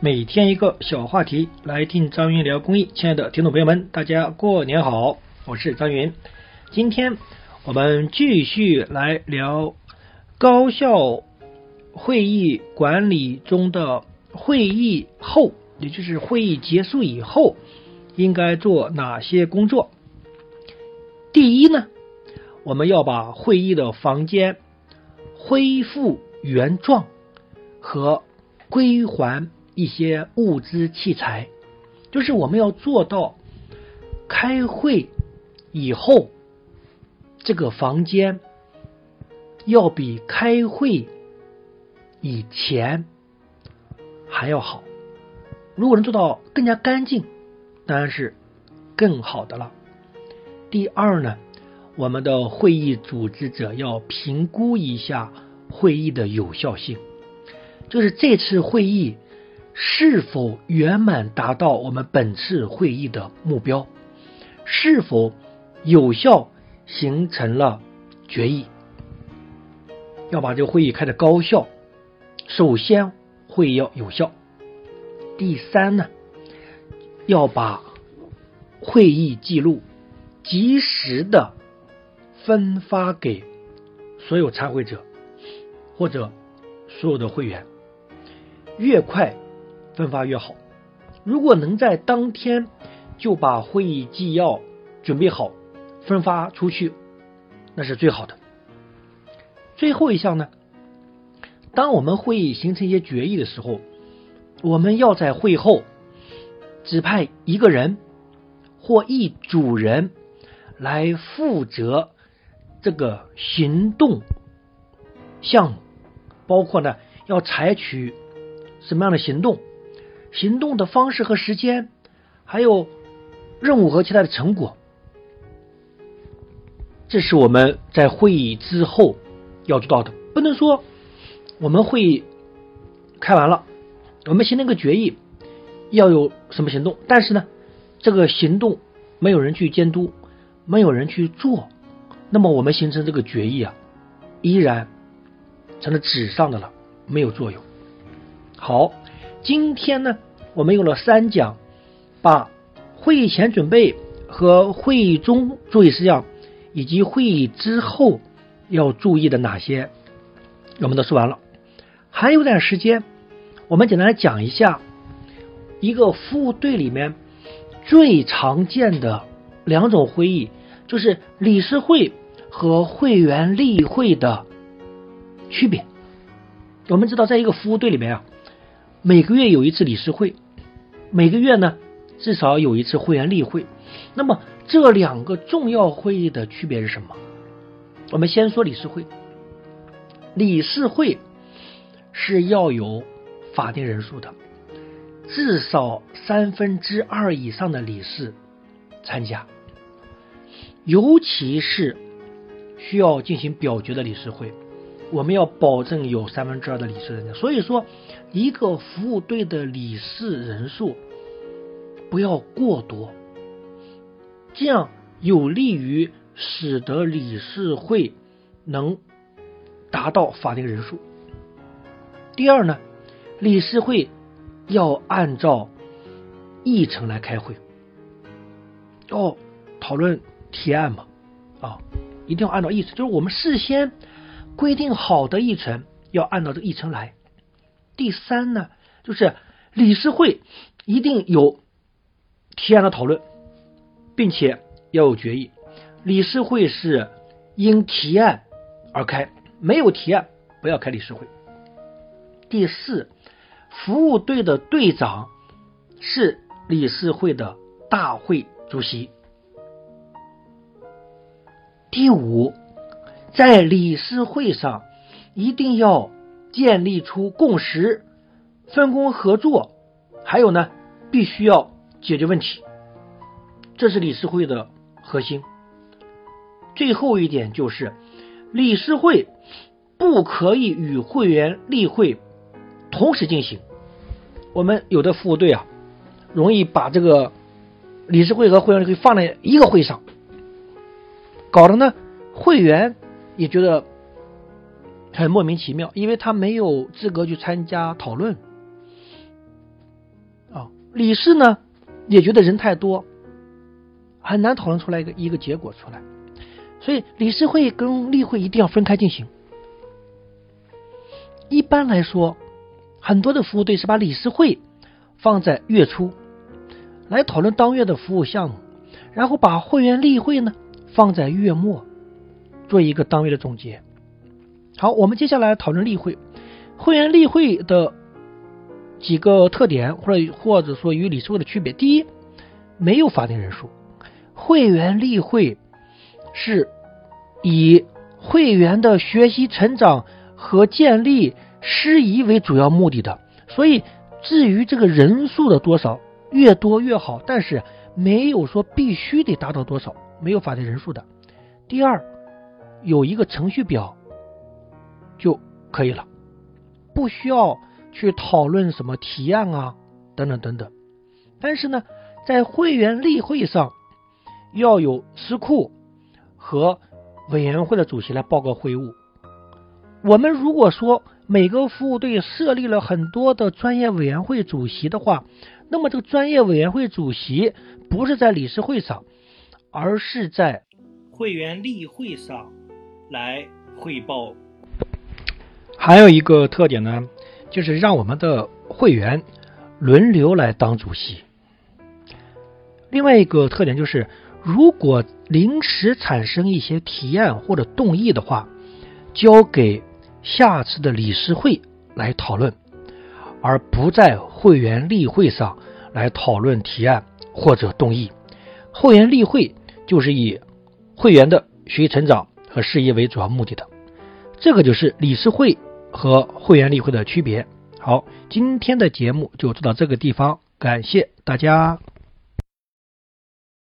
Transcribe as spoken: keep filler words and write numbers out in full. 每天一个小话题，来听张云聊公益。亲爱的听众朋友们，大家过年好，我是张云。今天我们继续来聊高校会议管理中的会议后，也就是会议结束以后应该做哪些工作。第一呢，我们要把会议的房间恢复原状和归还一些物资器材，就是我们要做到开会以后这个房间要比开会以前还要好。如果能做到更加干净，当然是更好的了。第二呢，我们的会议组织者要评估一下会议的有效性，就是这次会议是否圆满达到我们本次会议的目标，是否有效形成了决议。要把这个会议开得高效，首先会议要有效。第三呢，要把会议记录及时的分发给所有参会者或者所有的会员，越快分发越好。如果能在当天就把会议纪要准备好分发出去，那是最好的。最后一项呢，当我们会议形成一些决议的时候，我们要在会后指派一个人或一组人来负责这个行动项目，包括呢要采取什么样的行动，行动的方式和时间，还有任务和期待的成果。这是我们在会议之后要做到的。不能说我们会议开完了，我们形成一个决议要有什么行动，但是呢这个行动没有人去监督，没有人去做，那么我们形成这个决议啊，依然成了纸上的了，没有作用。好，今天呢我们用了三讲，把会议前准备和会议中注意事项以及会议之后要注意的哪些我们都说完了。还有点时间，我们简单来讲一下一个服务队里面最常见的两种会议，就是理事会和会员例会的区别。我们知道在一个服务队里面啊，每个月有一次理事会，每个月呢至少有一次会员例会。那么这两个重要会议的区别是什么？我们先说理事会。理事会是要有法定人数的，至少三分之二以上的理事参加，尤其是需要进行表决的理事会，我们要保证有三分之二的理事人数。所以说一个服务队的理事人数不要过多，这样有利于使得理事会能达到法定人数。第二呢，理事会要按照议程来开会，要讨论提案嘛，啊，一定要按照议程，就是我们事先规定好的议程要按照这个议程来。第三呢，就是理事会一定有提案的讨论，并且要有决议。理事会是因提案而开，没有提案不要开理事会。第四，服务队的队长是理事会的大会主席。第五，在理事会上一定要建立出共识，分工合作，还有呢必须要解决问题，这是理事会的核心。最后一点就是理事会不可以与会员例会同时进行。我们有的服务队啊容易把这个理事会和会员例会放在一个会上，搞得呢会员也觉得很莫名其妙，因为他没有资格去参加讨论。啊。李氏呢也觉得人太多，很难讨论出来一个一个结果出来，所以理事会跟例会一定要分开进行。一般来说，很多的服务队是把理事会放在月初来讨论当月的服务项目，然后把会员例会呢放在月末做一个当月的总结。好，我们接下来讨论例会。会员例会的几个特点，或者或者说与理事会的区别。第一，没有法定人数，会员例会是以会员的学习成长和建立师谊为主要目的的，所以至于这个人数的多少，越多越好，但是没有说必须得达到多少，没有法定人数的。第二，有一个程序表就可以了，不需要去讨论什么提案啊等等等等。但是呢，在会员例会上要有司库和委员会的主席来报告会务。我们如果说每个服务队设立了很多的专业委员会主席的话，那么这个专业委员会主席不是在理事会上，而是在会员例会上来汇报。还有一个特点呢，就是让我们的会员轮流来当主席。另外一个特点就是，如果临时产生一些提案或者动议的话，交给下次的理事会来讨论，而不在会员例会上来讨论提案或者动议。会员例会就是以会员的学习成长和事业为主要目的的，这个就是理事会和会员例会的区别。好，今天的节目就做到这个地方，感谢大家。